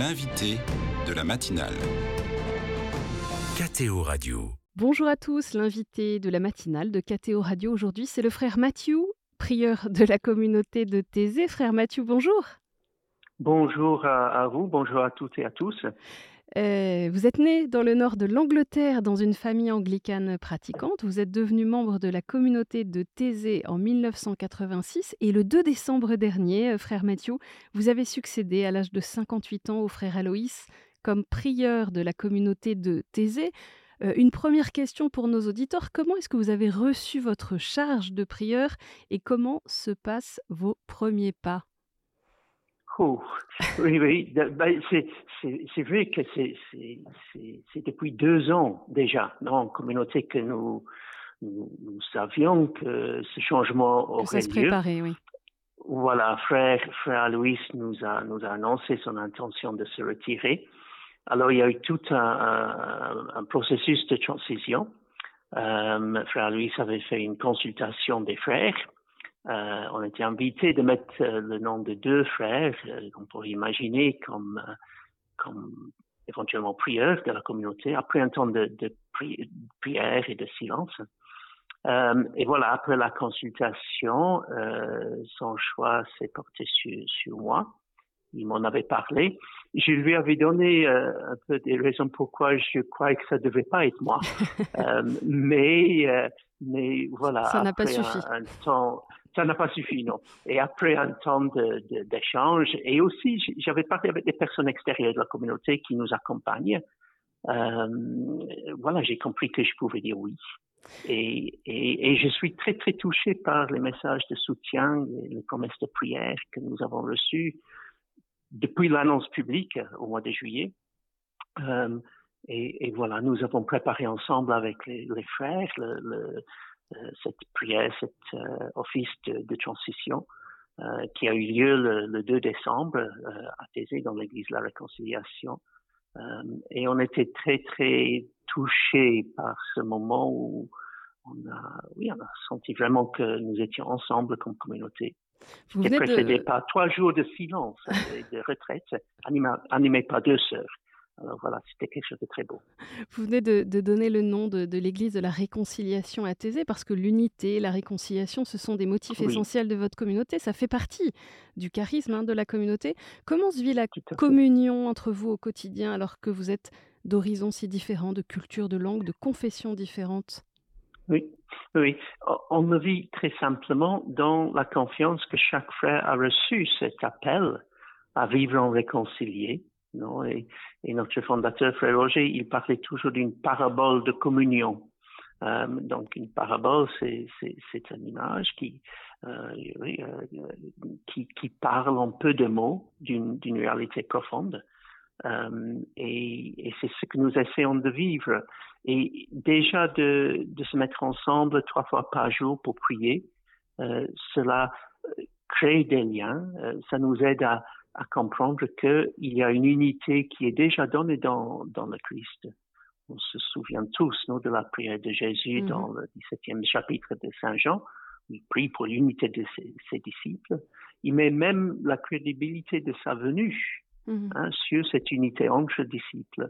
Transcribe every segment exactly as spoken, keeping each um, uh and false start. L'invité de la matinale. K T O Radio. Bonjour à tous, l'invité de la matinale de K T O Radio aujourd'hui, c'est le frère Mathieu, prieur de la communauté de Taizé. Frère Mathieu, bonjour. Bonjour à vous, bonjour à toutes et à tous. Euh, vous êtes né dans le nord de l'Angleterre, dans une famille anglicane pratiquante. Vous êtes devenu membre de la communauté de Taizé en mille neuf cent quatre-vingt-six. Et le deux décembre dernier, frère Mathieu, vous avez succédé à l'âge de cinquante-huit ans au frère Aloïs comme prieur de la communauté de Taizé. Euh, une première question pour nos auditeurs. Comment est-ce que vous avez reçu votre charge de prieur et comment se passent vos premiers pas ? Oh, oui, oui, c'est, c'est, c'est vrai que c'est, c'est, c'est, c'est depuis deux ans déjà en communauté que nous, nous, nous savions que ce changement aurait lieu. Ça se préparait, oui. Voilà, frère, frère Aloïs nous a, nous a annoncé son intention de se retirer. Alors, il y a eu tout un, un, un processus de transition. Euh, frère Aloïs avait fait une consultation des frères. Euh, on était invité de mettre euh, le nom de deux frères euh, qu'on pourrait imaginer comme, euh, comme éventuellement prieurs de la communauté, après un temps de, de pri- prière et de silence. Euh, et voilà, après la consultation, euh, son choix s'est porté sur, sur moi. Il m'en avait parlé. Je lui avais donné euh, un peu des raisons pourquoi je croyais que ça ne devait pas être moi. euh, mais, euh, mais voilà. Ça n'a pas suffi. Un, un temps, ça n'a pas suffi, non. Et après un temps de, de, d'échange, et aussi j'avais parlé avec des personnes extérieures de la communauté qui nous accompagnent. Euh, voilà, j'ai compris que je pouvais dire oui. Et, et, et je suis très, très touché par les messages de soutien, les, les promesses de prière que nous avons reçues depuis l'annonce publique au mois de juillet. Euh, et, et voilà, nous avons préparé ensemble avec les, les frères le, le, cette prière, cet euh, office de, de transition euh, qui a eu lieu le, le deux décembre euh, à Taizé dans l'église de la Réconciliation. Euh, et on était très, très touchés par ce moment où on a, oui, on a senti vraiment que nous étions ensemble comme communauté. Vous venez précédé de... par trois jours de silence et de retraite, animé, animé par deux sœurs. Alors voilà, c'était quelque chose de très beau. Vous venez de, de donner le nom de, de l'église de la Réconciliation à Taizé, parce que l'unité, la réconciliation, ce sont des motifs oui. essentiels de votre communauté. Ça fait partie du charisme hein, de la communauté. Comment se vit la communion entre vous au quotidien, alors que vous êtes d'horizons si différents, de cultures, de langues, de confessions différentes ? Oui, oui. On le vit très simplement dans la confiance que chaque frère a reçu cet appel à vivre en réconcilié. Non? Et, et notre fondateur, Frère Roger, il parlait toujours d'une parabole de communion. Euh, donc, une parabole, c'est, c'est, c'est une image qui, euh, oui, euh, qui, qui parle en peu de mots d'une, d'une réalité profonde. Euh, et, et c'est ce que nous essayons de vivre. Et déjà de, de se mettre ensemble trois fois par jour pour prier, euh, cela crée des liens, euh, ça nous aide à, à comprendre qu'il y a une unité qui est déjà donnée dans, dans le Christ. On se souvient tous non, de la prière de Jésus mmh. dans le dix-septième chapitre de Saint-Jean. Il prie pour l'unité de ses, ses disciples. Il met même la crédibilité de sa venue mmh. hein, sur cette unité entre disciples.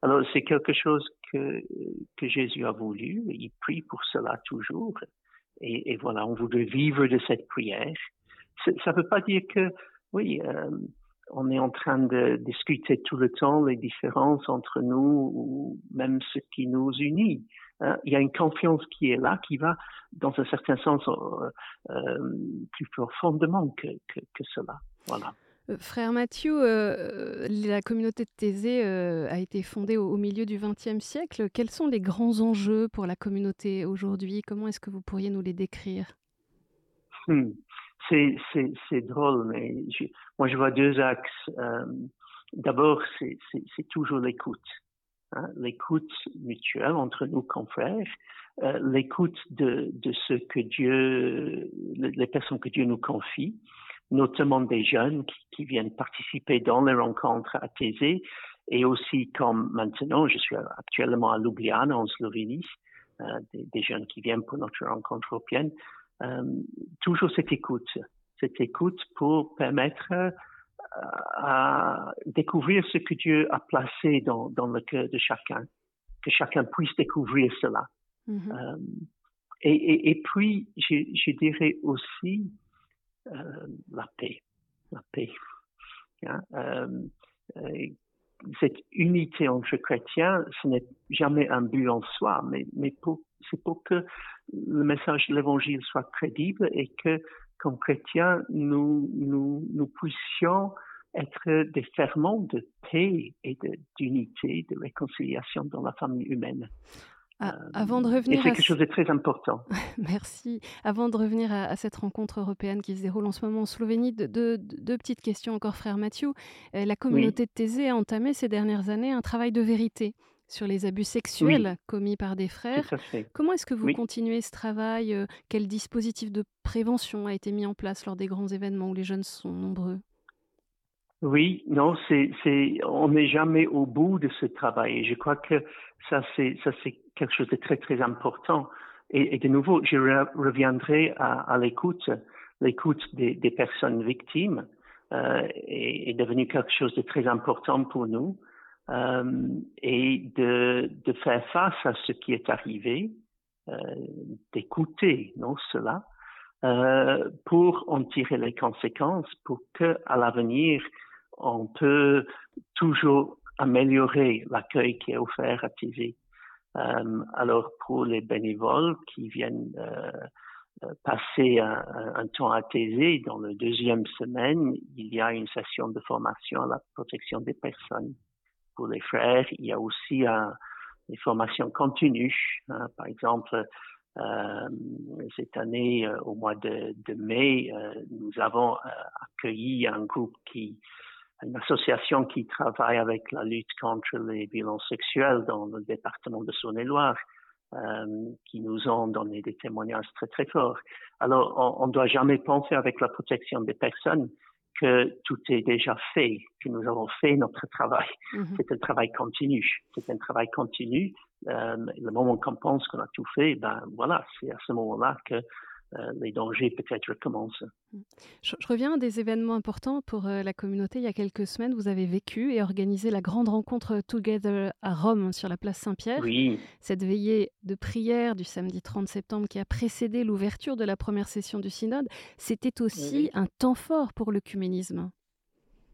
Alors, c'est quelque chose que, que Jésus a voulu. Il prie pour cela toujours. Et, et voilà, on voudrait vivre de cette prière. C'est, ça ne veut pas dire que, oui, euh, on est en train de discuter tout le temps les différences entre nous ou même ce qui nous unit. Hein. Il y a une confiance qui est là, qui va, dans un certain sens, euh, euh, plus profondément que, que, que cela. Voilà. Frère Mathieu, euh, la communauté de Taizé euh, a été fondée au, au milieu du vingtième siècle. Quels sont les grands enjeux pour la communauté aujourd'hui ? Comment est-ce que vous pourriez nous les décrire ? hmm. c'est, c'est, c'est drôle, mais je, moi je vois deux axes. Euh, d'abord, c'est, c'est, c'est toujours l'écoute. Hein, l'écoute mutuelle entre nous confrères, euh, l'écoute de, de ce que Dieu, les personnes que Dieu nous confie, notamment des jeunes qui, qui viennent participer dans les rencontres à Taizé, et aussi comme maintenant, je suis actuellement à Ljubljana, en Slovénie, euh, des, des jeunes qui viennent pour notre rencontre européenne, euh, toujours cette écoute, cette écoute pour permettre à découvrir ce que Dieu a placé dans, dans le cœur de chacun, que chacun puisse découvrir cela. Mm-hmm. Euh, et, et, et puis, je, je dirais aussi euh, la paix, la paix. Hein? Euh, euh, cette unité entre chrétiens, ce n'est jamais un but en soi, mais, mais pour, c'est pour que le message de l'Évangile soit crédible et que, comme chrétiens, nous, nous, nous puissions être des ferments de paix et de, d'unité, de réconciliation dans la famille humaine. Ah, avant de revenir et c'est à quelque ce... chose de très important. Merci. Avant de revenir à, à cette rencontre européenne qui se déroule en ce moment en Slovénie, deux de, de petites questions encore, frère Mathieu. Euh, la communauté oui. de Taizé a entamé ces dernières années un travail de vérité sur les abus sexuels oui. commis par des frères. Comment est-ce que vous oui. continuez ce travail ? Quel dispositif de prévention a été mis en place lors des grands événements où les jeunes sont nombreux ? Oui, non, c'est, c'est, on n'est jamais au bout de ce travail. Je crois que ça, c'est, ça, c'est quelque chose de très, très important. Et, et de nouveau, je re- reviendrai à, à l'écoute, l'écoute des, des personnes victimes, euh, est, est devenue quelque chose de très important pour nous, euh, et de, de faire face à ce qui est arrivé, euh, d'écouter, non, cela, euh, pour en tirer les conséquences, pour que, à l'avenir, on peut toujours améliorer l'accueil qui est offert à Taizé. Euh, alors pour les bénévoles qui viennent euh, passer un, un temps à Taizé, dans la deuxième semaine, il y a une session de formation à la protection des personnes. Pour les frères, il y a aussi un, des formations continues. Hein. Par exemple, euh, cette année, euh, au mois de, de mai, euh, nous avons euh, accueilli un groupe qui une association qui travaille avec la lutte contre les violences sexuelles dans le département de Saône-et-Loire, euh, qui nous ont donné des témoignages très, très forts. Alors, on ne doit jamais penser avec la protection des personnes que tout est déjà fait, que nous avons fait notre travail. Mm-hmm. C'est un travail continu. C'est un travail continu. Euh, le moment qu'on pense qu'on a tout fait, ben voilà, c'est à ce moment-là que Euh, les dangers peut-être recommencent. Je, je reviens à des événements importants pour euh, la communauté. Il y a quelques semaines, vous avez vécu et organisé la grande rencontre Together à Rome, sur la place Saint-Pierre. Oui. Cette veillée de prière du samedi trente septembre qui a précédé l'ouverture de la première session du synode, c'était aussi oui. un temps fort pour l'œcuménisme.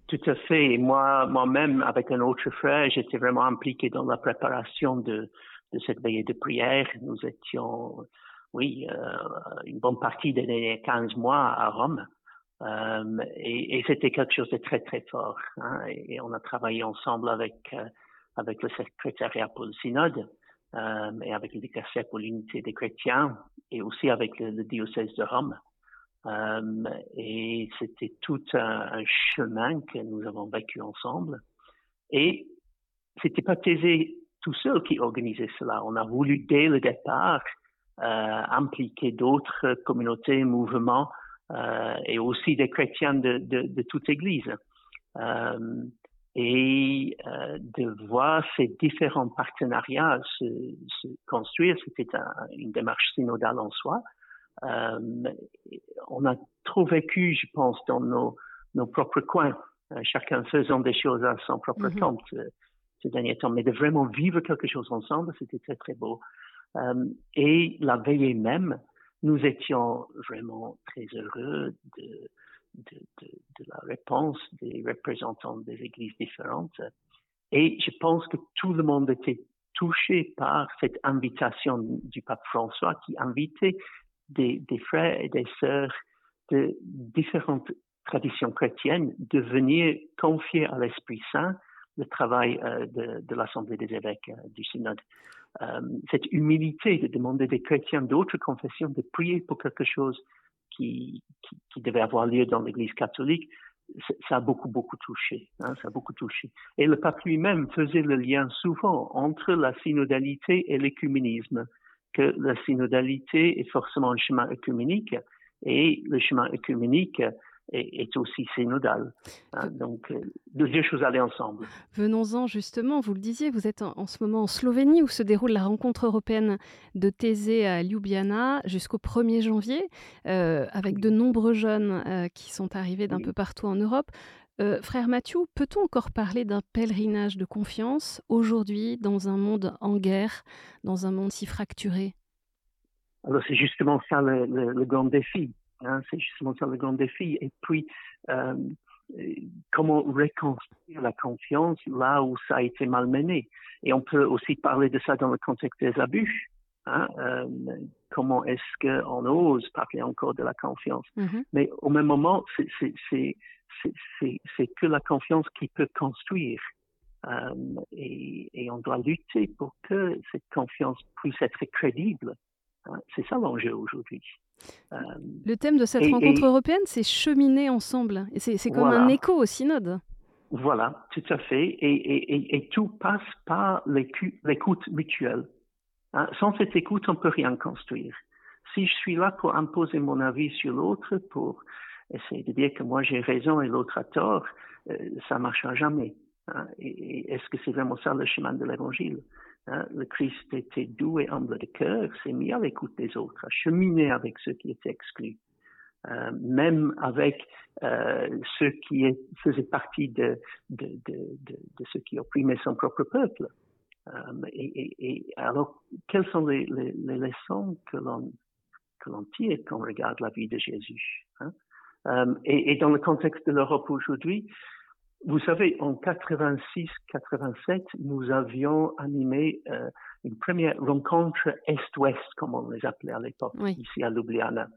Tout à fait. Moi, moi-même, avec un autre frère, j'étais vraiment impliqué dans la préparation de, de cette veillée de prière. Nous étions... Oui, euh, une bonne partie des derniers quinze mois à Rome. Euh, et, et c'était quelque chose de très, très fort. Hein, et, et on a travaillé ensemble avec euh, avec le secrétariat pour le synode euh, et avec le diocèse pour l'unité des chrétiens et aussi avec le, le diocèse de Rome. Euh, et c'était tout un, un chemin que nous avons vécu ensemble. Et c'était pas Taizé tout seul qui organisait cela. On a voulu, dès le départ, Euh, impliquer d'autres communautés, mouvements euh, et aussi des chrétiens de, de, de toute Église. Euh, et euh, de voir ces différents partenariats se, se construire, c'était un, une démarche synodale en soi. Euh, on a trop vécu, je pense, dans nos, nos propres coins, euh, chacun faisant des choses à son propre mm-hmm. compte euh, ces derniers temps. Mais de vraiment vivre quelque chose ensemble, c'était très, très beau. Euh, et la veillée même, nous étions vraiment très heureux de, de, de, de la réponse des représentants des églises différentes. Et je pense que tout le monde était touché par cette invitation du pape François qui invitait des, des frères et des sœurs de différentes traditions chrétiennes de venir confier à l'Esprit Saint le travail euh, de, de l'Assemblée des évêques euh, du synode. Euh, cette humilité de demander des chrétiens d'autres confessions de prier pour quelque chose qui, qui, qui devait avoir lieu dans l'Église catholique, ça a beaucoup, beaucoup touché. Hein, ça a beaucoup touché. Et le pape lui-même faisait le lien souvent entre la synodalité et l'œcuménisme, que la synodalité est forcément un chemin œcuménique et le chemin œcuménique est aussi synodal. Hein, donc, euh, les deux choses allaient ensemble. Venons-en justement, vous le disiez, vous êtes en, en ce moment en Slovénie où se déroule la rencontre européenne de Taizé à Ljubljana jusqu'au premier janvier, euh, avec de nombreux jeunes euh, qui sont arrivés d'un oui. peu partout en Europe. Euh, frère Mathieu, peut-on encore parler d'un pèlerinage de confiance aujourd'hui dans un monde en guerre, dans un monde si fracturé? Alors c'est justement ça le, le, le grand défi. Hein, c'est justement ça le grand défi. Et puis, euh, comment reconstruire la confiance là où ça a été malmené? Et on peut aussi parler de ça dans le contexte des abus. Hein, euh, comment est-ce qu'on ose parler encore de la confiance? Mm-hmm. Mais au même moment, c'est, c'est, c'est, c'est, c'est, c'est que la confiance qui peut construire. Euh, et, et on doit lutter pour que cette confiance puisse être crédible. Hein, c'est ça l'enjeu aujourd'hui. Euh, Le thème de cette et, rencontre et, européenne, c'est cheminer ensemble. Et c'est, c'est comme voilà. un écho au synode. Voilà, tout à fait. Et, et, et, et tout passe par l'écu, l'écoute mutuelle. Hein, sans cette écoute, on ne peut rien construire. Si je suis là pour imposer mon avis sur l'autre, pour essayer de dire que moi j'ai raison et l'autre a tort, euh, ça ne marchera jamais. Hein. Et, et est-ce que c'est vraiment ça le chemin de l'Évangile? Hein, le Christ était doux et humble de cœur, s'est mis à l'écoute des autres, à cheminer avec ceux qui étaient exclus. Euh, même avec euh, ceux qui est, faisaient partie de, de, de, de, de ceux qui opprimaient son propre peuple. Um, et, et, et alors, quelles sont les, les, les leçons que l'on, que l'on tire quand on regarde la vie de Jésus, hein? um, et, et dans le contexte de l'Europe aujourd'hui, vous savez, en quatre-vingt-six quatre-vingt-sept, nous avions animé euh, une première rencontre Est-Ouest, comme on les appelait à l'époque, oui. ici à Ljubljana.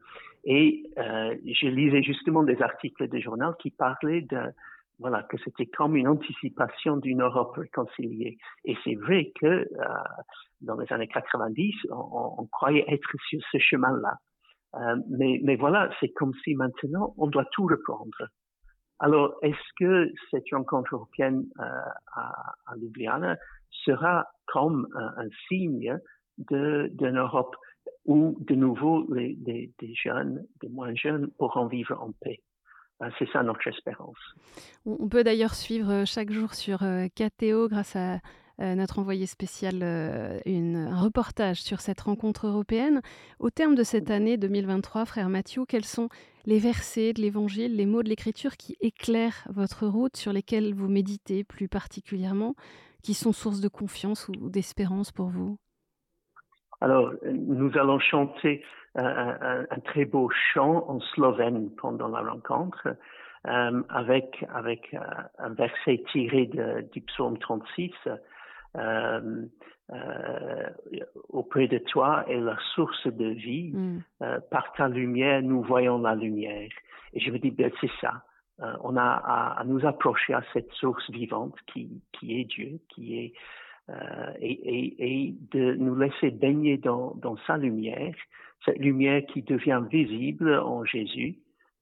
Et euh, je lisais justement des articles de journal qui parlaient de... Voilà, que c'était comme une anticipation d'une Europe réconciliée. Et c'est vrai que euh, dans les années quatre-vingt-dix, on, on, on croyait être sur ce chemin-là. Euh, mais, mais voilà, c'est comme si maintenant, on doit tout reprendre. Alors, est-ce que cette rencontre européenne euh, à, à Ljubljana sera comme un, un signe de, d'une Europe où, de nouveau, les, les, les jeunes, les moins jeunes, pourront vivre en paix? C'est ça notre espérance. On peut d'ailleurs suivre chaque jour sur K T O, grâce à notre envoyé spécial, une, un reportage sur cette rencontre européenne. Au terme de cette année deux mille vingt-trois, frère Mathieu, quels sont les versets de l'Évangile, les mots de l'Écriture qui éclairent votre route, sur lesquels vous méditez plus particulièrement, qui sont source de confiance ou d'espérance pour vous? Alors, nous allons chanter euh, un, un très beau chant en slovène pendant la rencontre, euh, avec avec euh, un verset tiré de, du psaume trente-six. Euh, euh, auprès de toi est la source de vie. Mm. Euh, par ta lumière, nous voyons la lumière. Et je me dis, ben, c'est ça. Euh, on a à, à nous approcher à cette source vivante qui qui est Dieu, qui est Euh, et, et, et de nous laisser baigner dans, dans sa lumière, cette lumière qui devient visible en Jésus,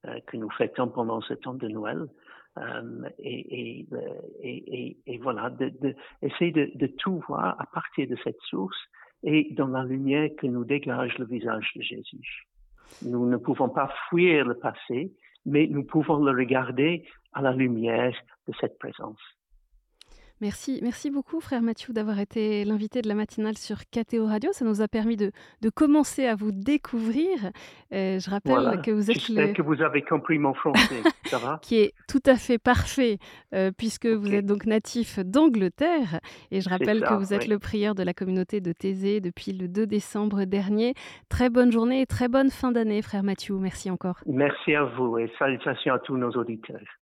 euh, que nous fêtons pendant ce temps de Noël. Euh, et, et, et, et, et voilà, de, de, essayer de, de tout voir à partir de cette source et dans la lumière que nous dégage le visage de Jésus. Nous ne pouvons pas fuir le passé, mais nous pouvons le regarder à la lumière de cette présence. Merci, merci beaucoup, frère Mathieu, d'avoir été l'invité de la matinale sur K T O Radio. Ça nous a permis de, de commencer à vous découvrir. Euh, je rappelle voilà. que vous êtes J'espère le... que vous avez compris mon français, ça va ? Qui est tout à fait parfait, euh, puisque okay. vous êtes donc natif d'Angleterre. Et je rappelle ça, que vous êtes oui. le prieur de la communauté de Taizé depuis le deux décembre dernier. Très bonne journée et très bonne fin d'année, frère Mathieu. Merci encore. Merci à vous et salutations à tous nos auditeurs.